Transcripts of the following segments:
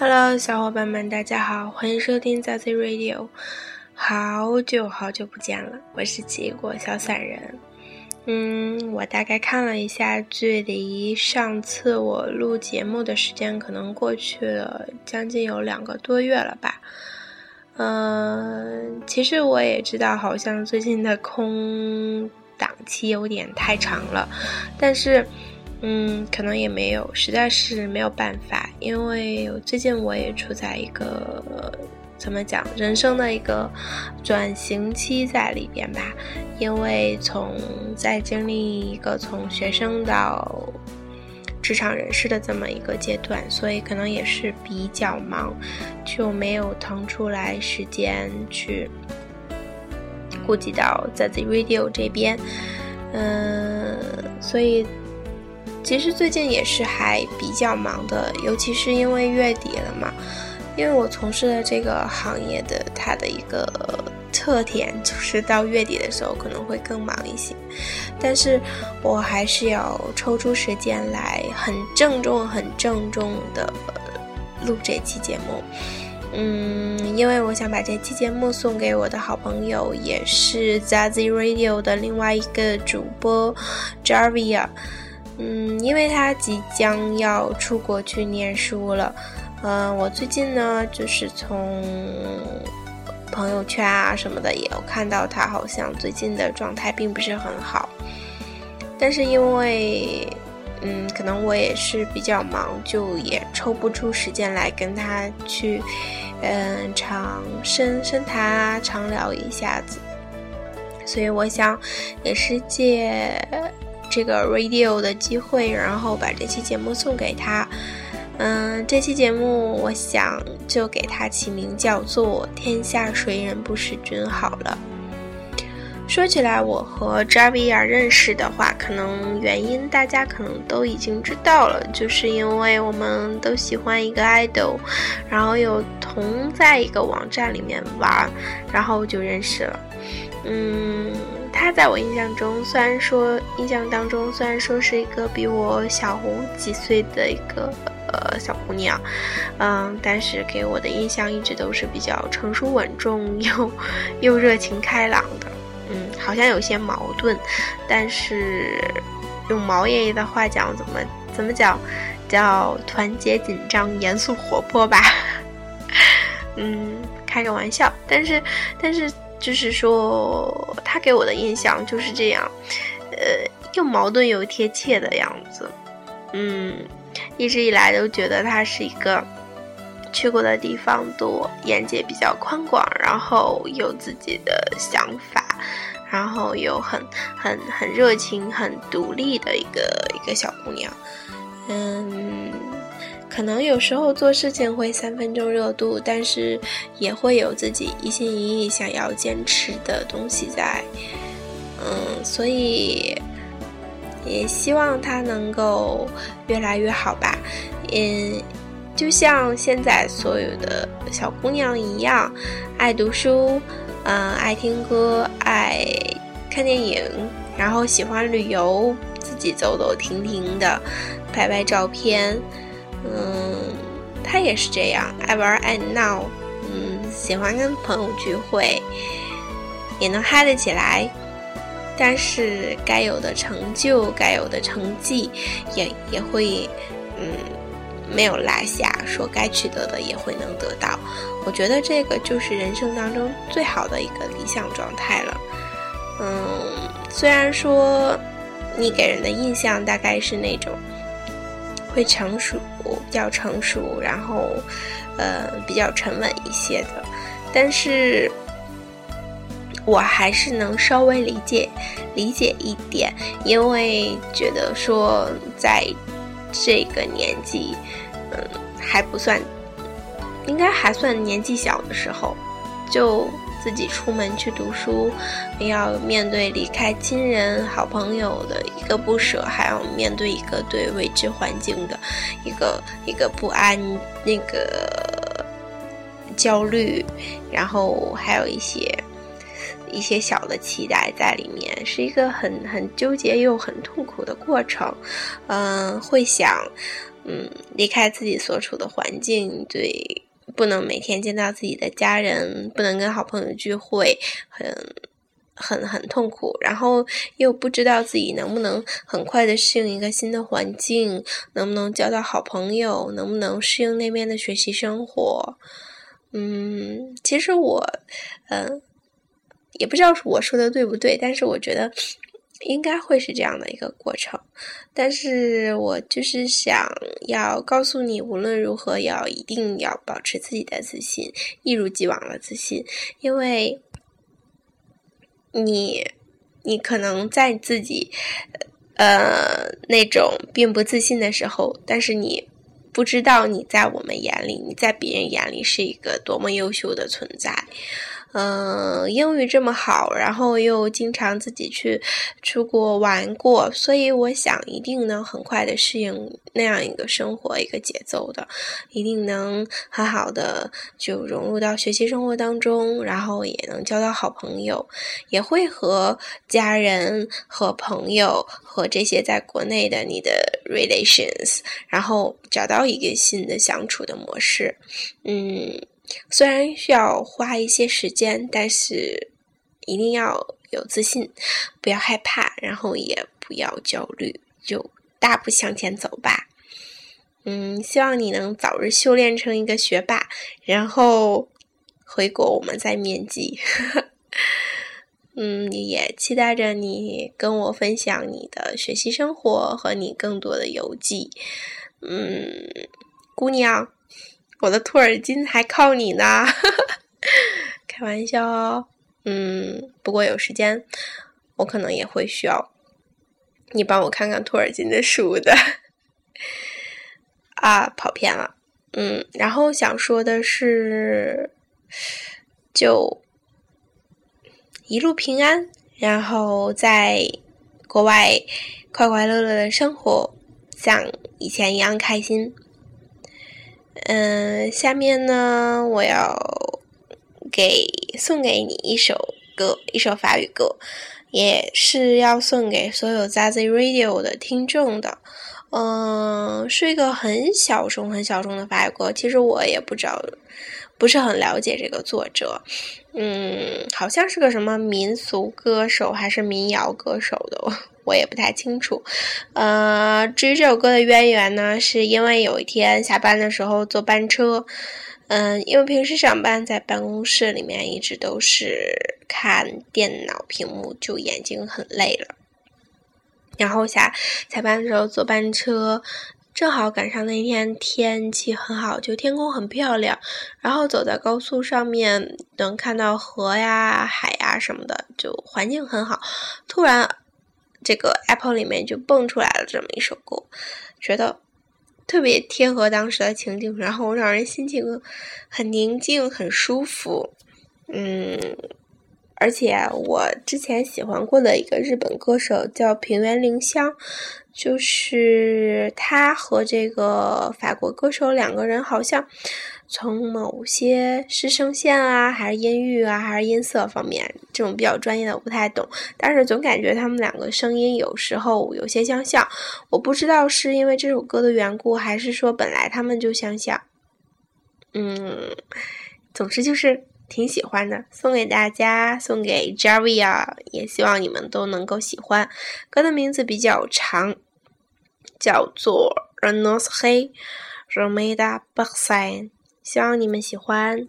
Hello， 小伙伴们，大家好，欢迎收听 Zazzy Radio。好久不见了，我是奇异果小散人。我大概看了一下，距离上次我录节目的时间可能过去了将近有2个多月了吧。其实我也知道好像最近的空档期有点太长了，但是可能也没有，实在是没有办法，因为最近我也处在一个人生的一个转型期在里边吧。因为在经历一个从学生到职场人士的这么一个阶段，所以可能也是比较忙，就没有腾出来时间去顾及到Zazzy Radio 这边。所以其实最近也是还比较忙的，尤其是因为月底了嘛。因为我从事的这个行业的它的一个特点就是到月底的时候可能会更忙一些，但是我还是要抽出时间来很郑重的录这期节目。因为我想把这期节目送给我的好朋友，也是 Zazzy Radio 的另外一个主播 Jarvia。因为他即将要出国去念书了。我最近呢，就是从朋友圈啊什么的也有看到他好像最近的状态并不是很好，但是因为可能我也是比较忙，就也抽不出时间来跟他去深谈啊，常聊一下子。所以我想也是借这个 radio 的机会，然后把这期节目送给他。这期节目我想就给他起名叫做天下谁人不识君好了。说起来我和 Javier 认识的话，可能原因大家可能都已经知道了，就是因为我们都喜欢一个 idol， 然后又同在一个网站里面玩，然后就认识了。他在我印象当中虽然说是一个比我小5几岁的一个小姑娘，但是给我的印象一直都是比较成熟稳重又热情开朗的。好像有些矛盾，但是用毛爷爷的话讲，怎么讲，叫团结紧张严肃活泼吧。开个玩笑，但是就是说他给我的印象就是这样，又矛盾又贴切的样子。一直以来都觉得他是一个去过的地方多，眼界比较宽广，然后有自己的想法，然后有很热情很独立的一个小姑娘。可能有时候做事情会3分钟热度，但是也会有自己一心一意想要坚持的东西在。所以也希望他能够越来越好吧。就像现在所有的小姑娘一样，爱读书，爱听歌，爱看电影，然后喜欢旅游，自己走走停停的，拍拍照片。他也是这样，爱玩爱闹，喜欢跟朋友聚会，也能嗨得起来，但是该有的成就该有的成绩也会没有落下，说该取得的也会能得到。我觉得这个就是人生当中最好的一个理想状态了。虽然说你给人的印象大概是那种会比较成熟，然后比较沉稳一些的，但是我还是能稍微理解一点，因为觉得说在这个年纪，应该还算年纪小的时候，就自己出门去读书，要面对离开亲人好朋友的一个不舍，还要面对一个对未知环境的一个不安，那个焦虑，然后还有一些小的期待在里面，是一个很纠结又很痛苦的过程。会想离开自己所处的环境，对，不能每天见到自己的家人，不能跟好朋友聚会，很痛苦，然后又不知道自己能不能很快的适应一个新的环境，能不能交到好朋友，能不能适应那边的学习生活。其实我也不知道我说的对不对，但是我觉得应该会是这样的一个过程。但是我就是想要告诉你，无论如何一定要保持自己的自信，一如既往的自信，因为你可能在自己那种并不自信的时候，但是你不知道你在我们眼里，你在别人眼里是一个多么优秀的存在。英语这么好，然后又经常自己去出国玩过，所以我想一定能很快的适应那样一个生活一个节奏的，一定能很好的就融入到学习生活当中，然后也能交到好朋友，也会和家人和朋友和这些在国内的你的 relations， 然后找到一个新的相处的模式。虽然需要花一些时间，但是一定要有自信，不要害怕，然后也不要焦虑，就大步向前走吧。希望你能早日修炼成一个学霸，然后回国我们再面基。也期待着你跟我分享你的学习生活和你更多的游记。姑娘，我的兔耳金还靠你呢。开玩笑哦。不过有时间我可能也会需要你帮我看看兔耳金的书的。跑偏了。然后想说的是，就一路平安，然后在国外快快乐乐的生活，像以前一样开心。下面呢，我要送给你一首歌，一首法语歌，也是要送给所有 Zazzy Radio 的听众的。是一个很小众的法语歌，其实我也不是很了解这个作者。好像是个什么民俗歌手还是民谣歌手的，我也不太清楚。至于这首歌的渊源呢，是因为有一天下班的时候坐班车，因为平时上班在办公室里面一直都是看电脑屏幕，就眼睛很累了。然后下班的时候坐班车，正好赶上那天天气很好，就天空很漂亮，然后走在高速上面能看到河呀海呀什么的，就环境很好。突然这个 Apple 里面就蹦出来了这么一首歌，觉得特别贴合当时的情景，然后让人心情很宁静很舒服。而且我之前喜欢过的一个日本歌手叫平原绫香，就是他和这个法国歌手两个人好像从某些是声线啊还是音域啊还是音色方面，这种比较专业的我不太懂，但是总感觉他们两个声音有时候有些相像，我不知道是因为这首歌的缘故还是说本来他们就相像。总之就是挺喜欢的，送给大家，送给 Jarvia， 也希望你们都能够喜欢。歌的名字比较长，叫做 Renoté Roméda Barsain， 希望你们喜欢。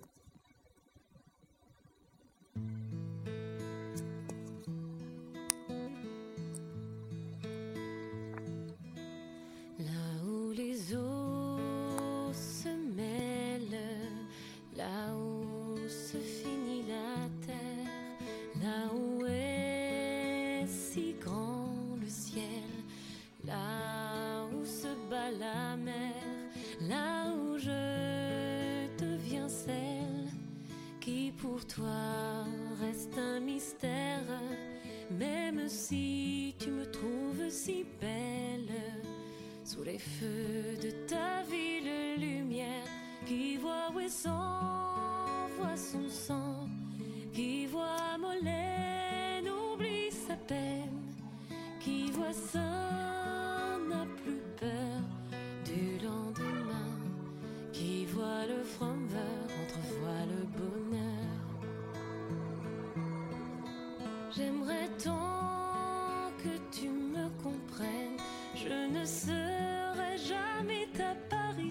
La mer, là où je deviens celle qui pour toi reste un mystère, même si tu me trouves si belle, sous les feux de ta ville lumière, qui voit où est sang, voit son sang, qui voit Molène, oublie sa peine, qui voit ça n'a plus peur.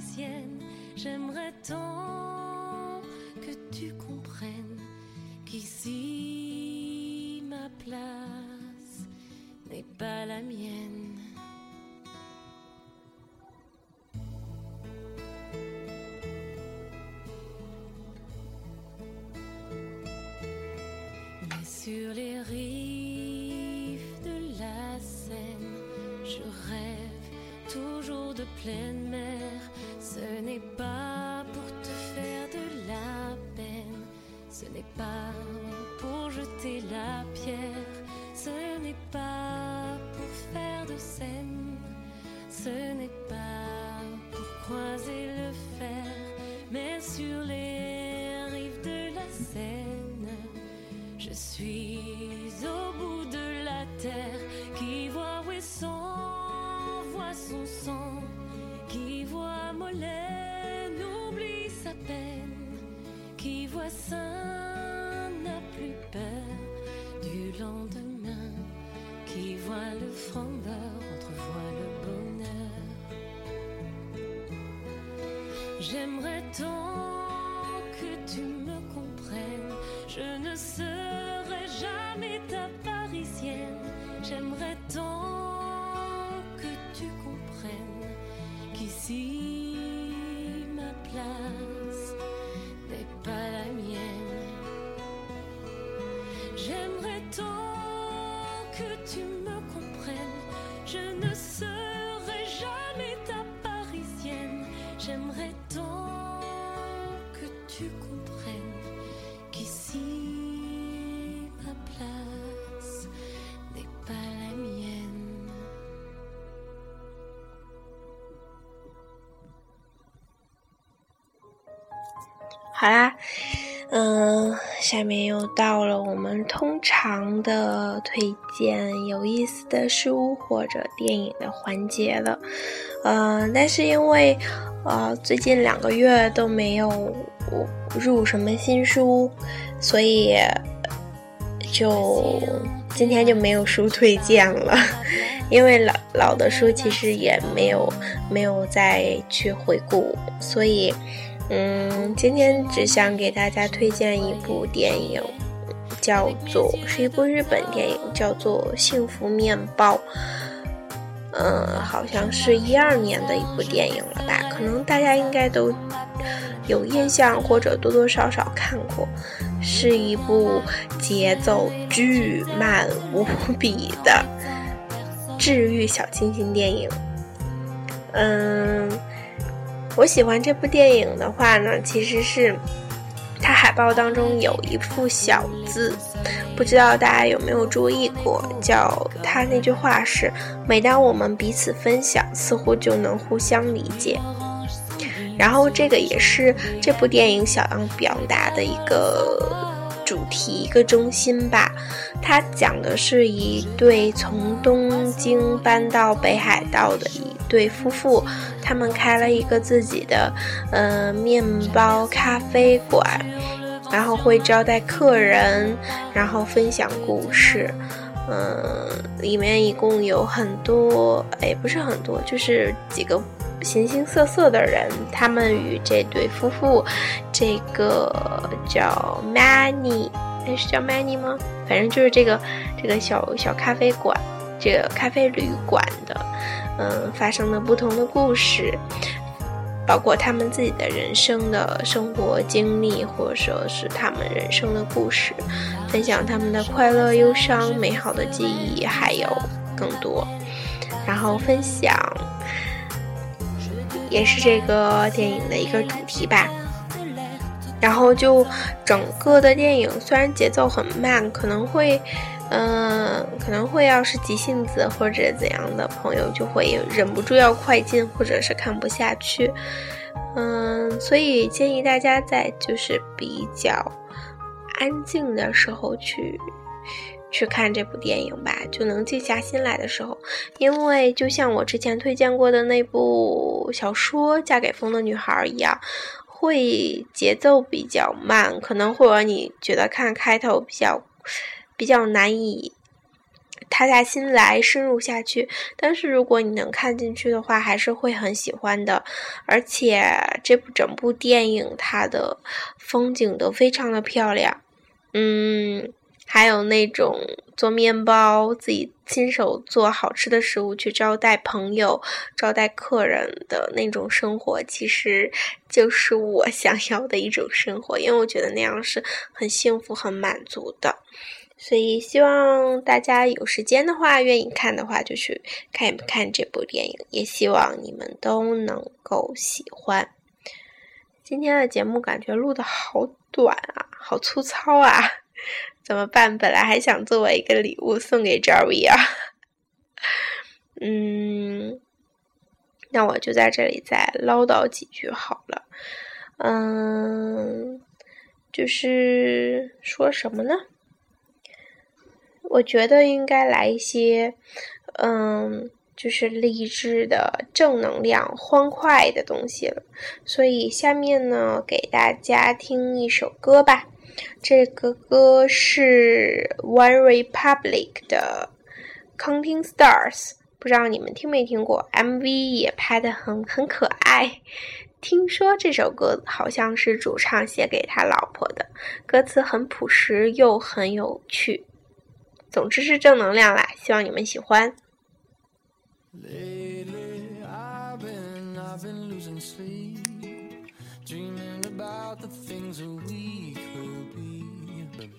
parisienne. J'aimerais tant que tu comprennes qu'ici ma place n'est pas la mienne. Mais sur les rives de la Seine, je rêve toujours de pleine mer. Ce n'est pas pour te faire de la peine, ce n'est pas pour jeter la pierre, ce n'est pas pour faire de scène, ce n'est pas pour croiser le fer, mais sur les rives de la Seine, je suis au bout de la terre qui voit Ouessant, voit son sang, qui voit Molène, oublie sa peine, qui voit Saint, n'a plus peur du lendemain, qui voit le frondeur, entrevoit le bonheur. J'aimerais tant que tu me comprennes, je ne serai jamais ta parisienne, j'aimerais tant que tu comprennes qu'ici ma place n'est pas la mienne. J'aimerais tant que tu me comprennes, je ne serai jamais ta parisienne. J'aimerais tant que tu comprennes qu'ici ma place n'est pas la mienne.好啦，下面又到了我们通常的推荐有意思的事物或者电影的环节了。但是因为最近2个月都没有入什么新书，所以就今天就没有书推荐了。因为老的书其实也没有再去回顾，所以今天只想给大家推荐一部电影，是一部日本电影，叫做《幸福面包》。好像是2012年的一部电影了吧，可能大家应该都有印象或者多多少少看过，是一部节奏巨慢无比的治愈小清新电影。我喜欢这部电影的话呢，其实是它海报当中有一幅小字，不知道大家有没有注意过，它那句话是：每当我们彼此分享，似乎就能互相理解。然后这个也是这部电影想要表达的一个主题，一个中心吧。它讲的是一对从东京搬到北海道的一对夫妇，他们开了一个自己的面包咖啡馆，然后会招待客人，然后分享故事。里面一共有就是几个形形色色的人，他们与这对夫妇，这个叫 Manny， 是叫 Manny 吗？反正就是这个小咖啡馆，这个咖啡旅馆的，发生了不同的故事，包括他们自己的人生的生活经历，或者说是他们人生的故事，分享他们的快乐、忧伤、美好的记忆，还有更多，然后分享。也是这个电影的一个主题吧。然后就整个的电影虽然节奏很慢，可能会要是急性子或者怎样的朋友就会忍不住要快进，或者是看不下去。所以建议大家在就是比较安静的时候去看这部电影吧，就能静下心来的时候。因为就像我之前推荐过的那部小说《嫁给风的女孩》一样，会节奏比较慢，可能会让你觉得看开头比较难以塌下心来深入下去，但是如果你能看进去的话还是会很喜欢的。而且这部整部电影它的风景都非常的漂亮，还有那种做面包自己亲手做好吃的食物去招待朋友招待客人的那种生活，其实就是我想要的一种生活，因为我觉得那样是很幸福很满足的。所以希望大家有时间的话愿意看的话就去看一看这部电影，也希望你们都能够喜欢。今天的节目感觉录得好短啊，好粗糙啊，怎么办？本来还想作为一个礼物送给 Jarvia。 那我就在这里再唠叨几句好了。就是说什么呢，我觉得应该来一些就是励志的正能量欢快的东西了。所以下面呢给大家听一首歌吧，这个歌是 OneRepublic 的 Counting Stars， 不知道你们听没听过， MV 也拍得很可爱。听说这首歌好像是主唱写给他老婆的，歌词很朴实又很有趣，总之是正能量啦，希望你们喜欢。Lately, I've been losing sleep, dreaming about the things that we could be. But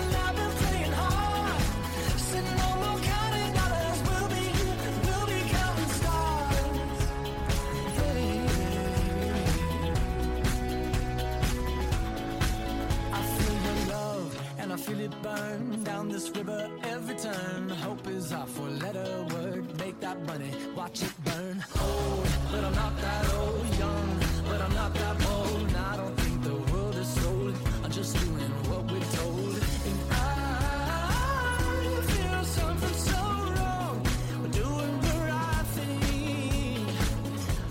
praying hard.Burn down this river every turn. Hope is our four-letter word. Make that money, watch it burn. Old, but I'm not that old. Young, but I'm not that bold. And I don't think the world is sold. I'm just doing what we're told. And I feel something so wrong. We're doing the right thing.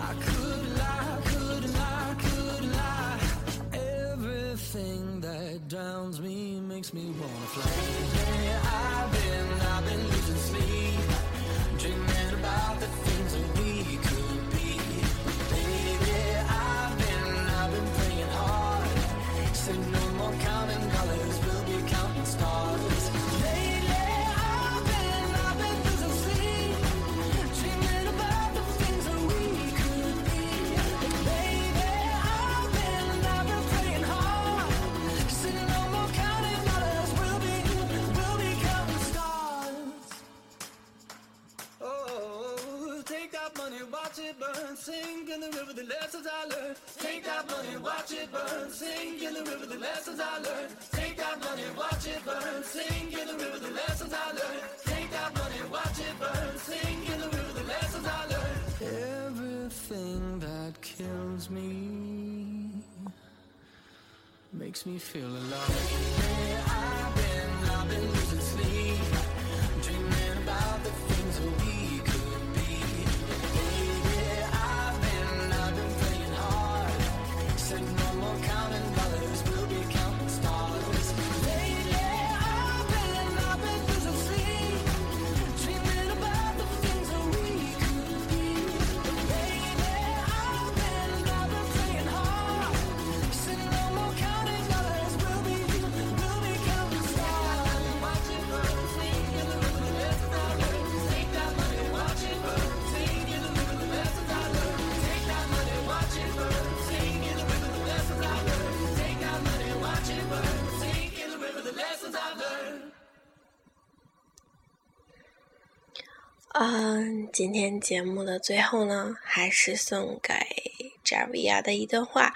I could lie, could lie, could lie. Everything that drowns me.Makes me wanna fly. Yeah, I've been losing sleep, dreaming about the things that we could be. Baby, I've been praying hard. Said no more counting dollars, we'll be counting stars. Lately, I've been losing sleep, dreaming about the things that we could be. Baby, I've been praying hard. Said no more counting.Watch it burn, sink in the river, the lessons I learned. Take that money, watch it burn, sink in the river, the lessons I learned. Take that money, watch it burn, sink in the river, the lessons I learned. Take that money, watch it burn, sink in the river, the lessons I learned. Everything that kills me makes me feel alive. 今天节目的最后呢，还是送给 Jarvia 的一段话，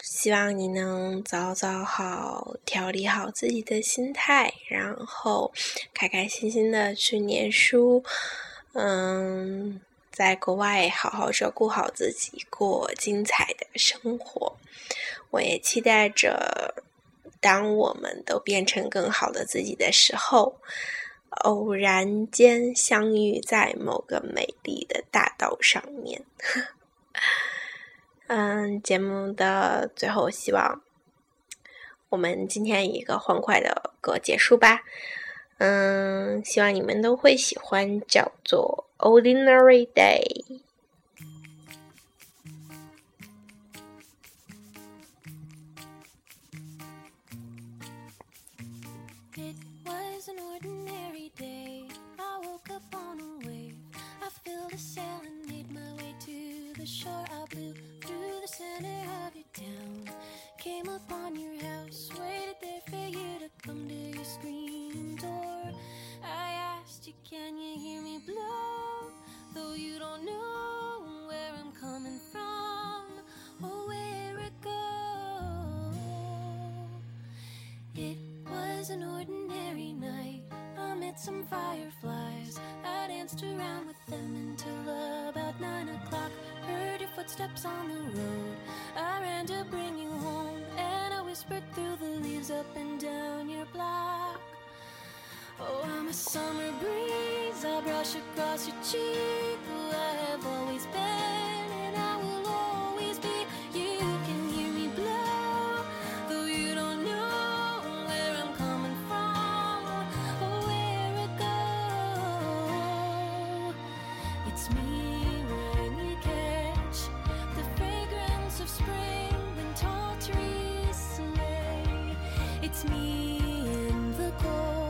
希望你能早早好调理好自己的心态，然后开开心心的去念书，在国外好好照顾好自己，过精彩的生活。我也期待着当我们都变成更好的自己的时候，偶然间相遇在某个美丽的大道上面。节目的最后，希望我们今天以一个欢快的歌结束吧。希望你们都会喜欢，叫做 Ordinary Day。It was an ordinary day. I woke up on a wave. I filled a sail and made my way to the shore. I blew through the center of your town. Came upon your house, waited there for you to come to your screen door. I asked you, can you hear me blow? Though you don't know where I'm coming from or where it goes. It was an ordinary night. I met some fireflies. I danced around with them until about 9 o'clock. Heard your footsteps on the road. I ran to bring you home, and I whispered through the leaves up and down your block. Oh, I'm a summer breeze. I brush across your cheek. Who I have always been, and I will always be. You can hear me blow, though you don't know where I'm coming from or where it goes. It's me when you catch the fragrance of spring when tall trees sway. It's me in the cold.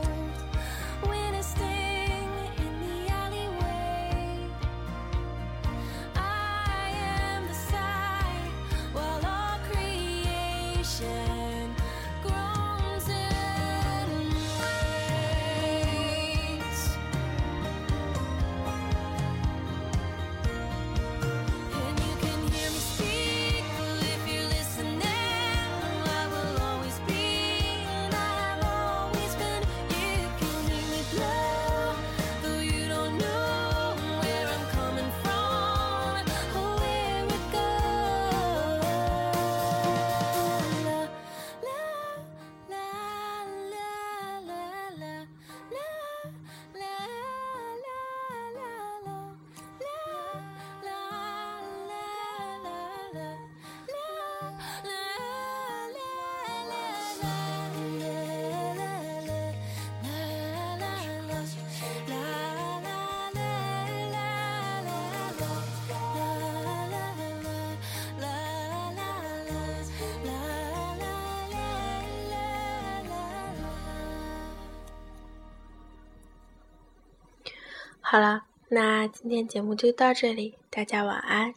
好了，那今天节目就到这里，大家晚安，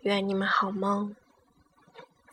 愿你们好梦。